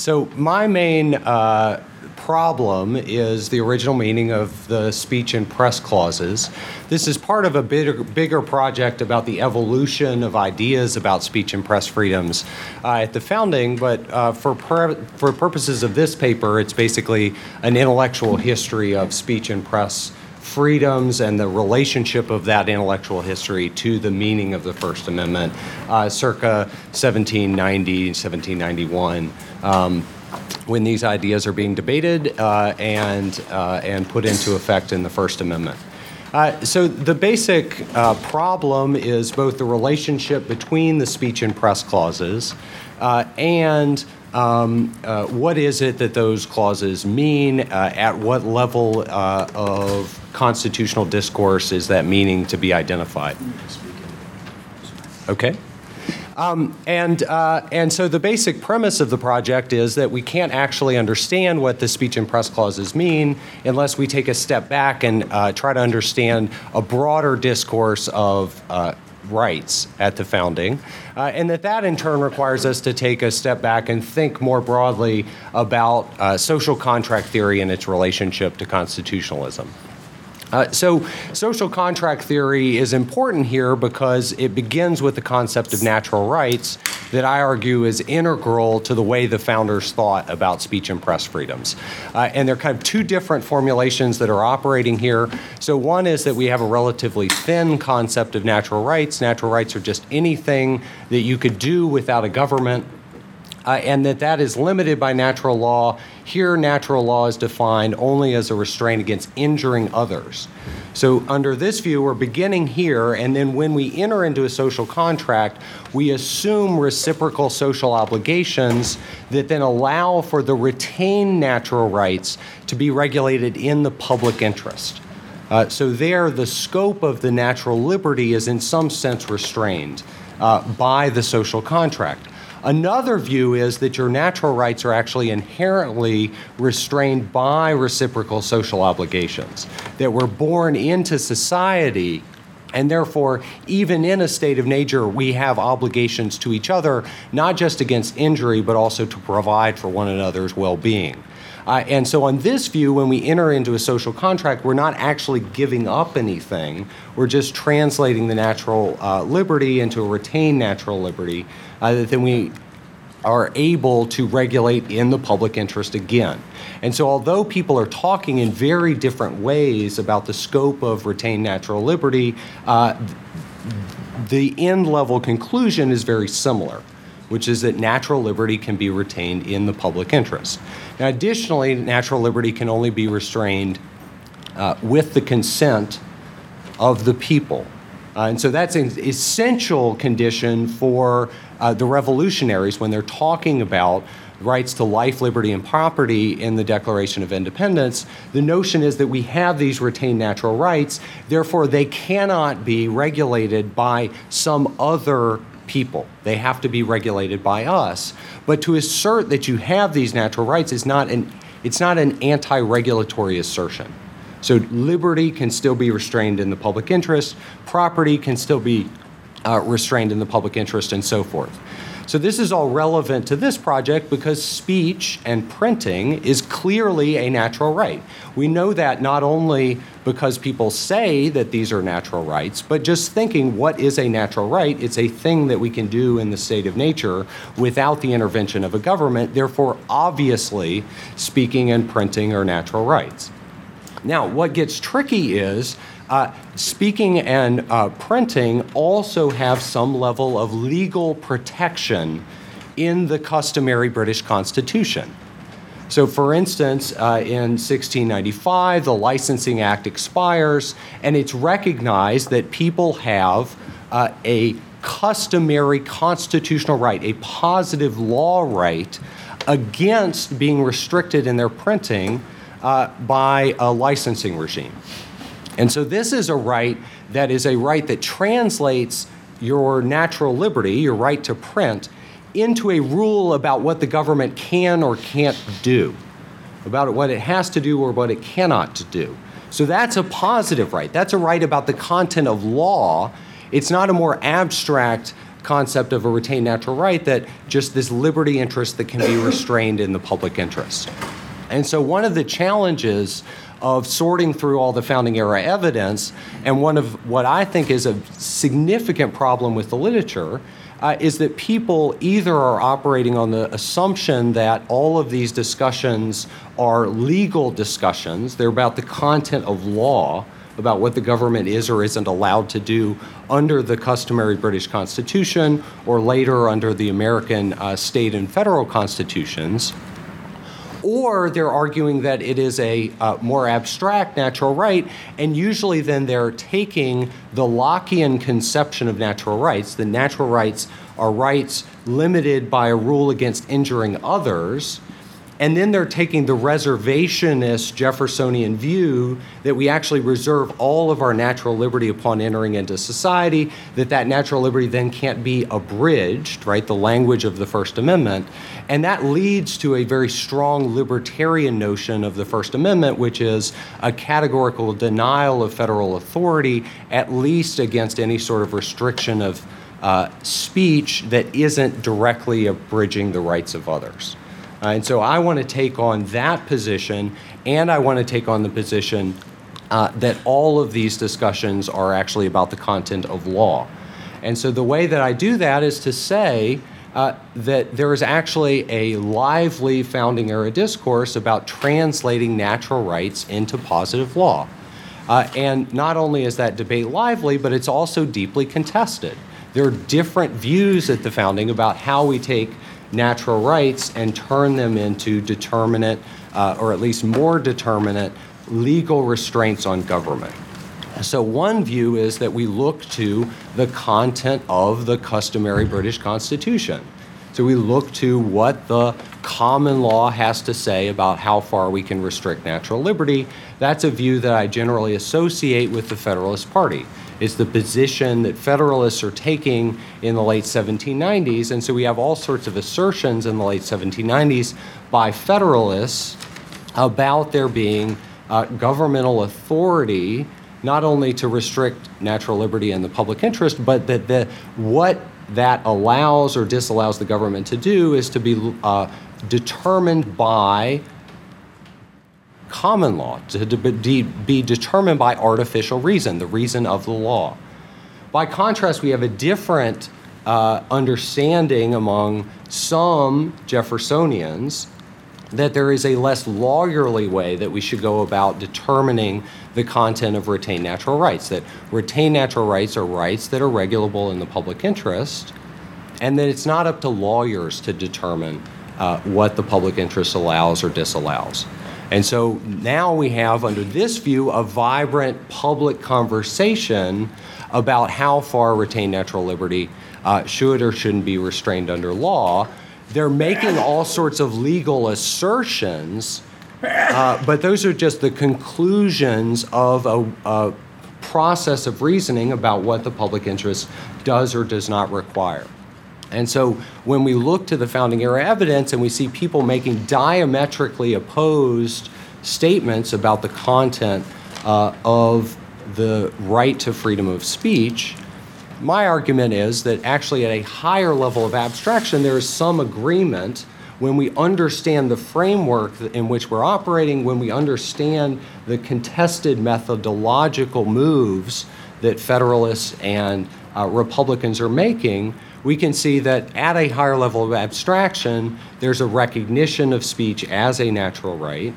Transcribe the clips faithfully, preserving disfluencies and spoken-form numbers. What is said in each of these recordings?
So my main uh, problem is the original meaning of the speech and press clauses. This is part of a bigger, bigger project about the evolution of ideas about speech and press freedoms uh, at the founding, but uh, for, per- for purposes of this paper, it's basically an intellectual history of speech and press freedoms and the relationship of that intellectual history to the meaning of the First Amendment, uh, circa seventeen ninety, seventeen ninety-one, um, when these ideas are being debated uh, and uh, and put into effect in the First Amendment. Uh, so the basic uh, problem is both the relationship between the speech and press clauses uh, and um, uh, what is it that those clauses mean, uh, at what level uh, of constitutional discourse is that meaning to be identified? Okay. Um, and uh, and so the basic premise of the project is that we can't actually understand what the speech and press clauses mean unless we take a step back and uh, try to understand a broader discourse of uh, rights at the founding, uh, and that that in turn requires us to take a step back and think more broadly about uh, social contract theory and its relationship to constitutionalism. Uh, so social contract theory is important here because it begins with the concept of natural rights that I argue is integral to the way the founders thought about speech and press freedoms. Uh, and there are kind of two different formulations that are operating here. So one is that we have a relatively thin concept of natural rights. Natural rights are just anything that you could do without a government. Uh, and that that is limited by natural law. Here, natural law is defined only as a restraint against injuring others. So under this view, we're beginning here, and then when we enter into a social contract, we assume reciprocal social obligations that then allow for the retained natural rights to be regulated in the public interest. Uh, so there, the scope of the natural liberty is in some sense restrained uh, by the social contract. Another view is that your natural rights are actually inherently restrained by reciprocal social obligations, that we're born into society, and therefore, even in a state of nature, we have obligations to each other, not just against injury, but also to provide for one another's well-being. Uh, and so on this view, when we enter into a social contract, we're not actually giving up anything. We're just translating the natural uh, liberty into a retained natural liberty uh, that then we are able to regulate in the public interest again. And so although people are talking in very different ways about the scope of retained natural liberty, uh, the end level conclusion is very similar, which is that natural liberty can be retained in the public interest. Now, additionally, natural liberty can only be restrained uh, with the consent of the people. Uh, and so that's an essential condition for uh, the revolutionaries when they're talking about rights to life, liberty, and property in the Declaration of Independence. The notion is that we have these retained natural rights, therefore they cannot be regulated by some other people. They have to be regulated by us. But to assert that you have these natural rights is not an it's not an anti-regulatory assertion. So liberty can still be restrained in the public interest, property can still be uh, restrained in the public interest, and so forth. So this is all relevant to this project because speech and printing is clearly a natural right. We know that not only because people say that these are natural rights, but just thinking what is a natural right, it's a thing that we can do in the state of nature without the intervention of a government. Therefore, obviously, speaking and printing are natural rights. Now, what gets tricky is Uh, speaking and uh, printing also have some level of legal protection in the customary British Constitution. So, for instance, uh, in sixteen ninety-five, the Licensing Act expires, and it's recognized that people have uh, a customary constitutional right, a positive law right, against being restricted in their printing uh, by a licensing regime. And so this is a right that is a right that translates your natural liberty, your right to print, into a rule about what the government can or can't do, about what it has to do or what it cannot do. So that's a positive right. That's a right about the content of law. It's not a more abstract concept of a retained natural right, that just this liberty interest that can be restrained in the public interest. And so one of the challenges of sorting through all the founding era evidence, and one of what I think is a significant problem with the literature, uh, is that people either are operating on the assumption that all of these discussions are legal discussions, they're about the content of law, about what the government is or isn't allowed to do under the customary British Constitution or later under the American uh, state and federal constitutions, or they're arguing that it is a uh, more abstract natural right, and usually then they're taking the Lockean conception of natural rights. The natural rights are rights limited by a rule against injuring others, and then they're taking the reservationist Jeffersonian view that we actually reserve all of our natural liberty upon entering into society, that that natural liberty then can't be abridged, right, the language of the First Amendment. And that leads to a very strong libertarian notion of the First Amendment, which is a categorical denial of federal authority, at least against any sort of restriction of uh, speech that isn't directly abridging the rights of others. Uh, and so I want to take on that position, and I want to take on the position uh, that all of these discussions are actually about the content of law. And so the way that I do that is to say uh, that there is actually a lively founding era discourse about translating natural rights into positive law. Uh, and not only is that debate lively, but it's also deeply contested. There are different views at the founding about how we take natural rights and turn them into determinate, uh, or at least more determinate, legal restraints on government. So one view is that we look to the content of the customary British Constitution. So we look to what the common law has to say about how far we can restrict natural liberty. That's a view that I generally associate with the Federalist Party. It's the position that Federalists are taking in the late seventeen nineties, and so we have all sorts of assertions in the late seventeen nineties by Federalists about there being uh, governmental authority not only to restrict natural liberty and the public interest, but that the, what that allows or disallows the government to do is to be uh, determined by common law, to be determined by artificial reason, the reason of the law. By contrast, we have a different uh, understanding among some Jeffersonians that there is a less lawyerly way that we should go about determining the content of retained natural rights, that retained natural rights are rights that are regulable in the public interest, and that it's not up to lawyers to determine uh, what the public interest allows or disallows. And so now we have, under this view, a vibrant public conversation about how far retained natural liberty uh, should or shouldn't be restrained under law. They're making all sorts of legal assertions, uh, but those are just the conclusions of a, a process of reasoning about what the public interest does or does not require. And so when we look to the founding era evidence and we see people making diametrically opposed statements about the content uh, of the right to freedom of speech, my argument is that actually at a higher level of abstraction, there is some agreement when we understand the framework in which we're operating, when we understand the contested methodological moves that Federalists and uh, Republicans are making, we can see that at a higher level of abstraction, there's a recognition of speech as a natural right.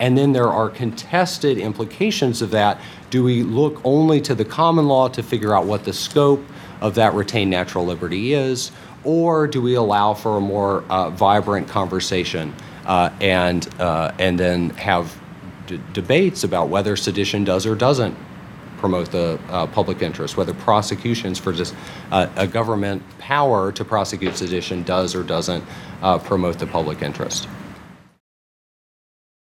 And then there are contested implications of that. Do we look only to the common law to figure out what the scope of that retained natural liberty is? Or do we allow for a more uh, vibrant conversation uh, and, uh, and then have d- debates about whether sedition does or doesn't promote the uh, public interest, whether prosecutions for just uh, a government power to prosecute sedition does or doesn't uh, promote the public interest.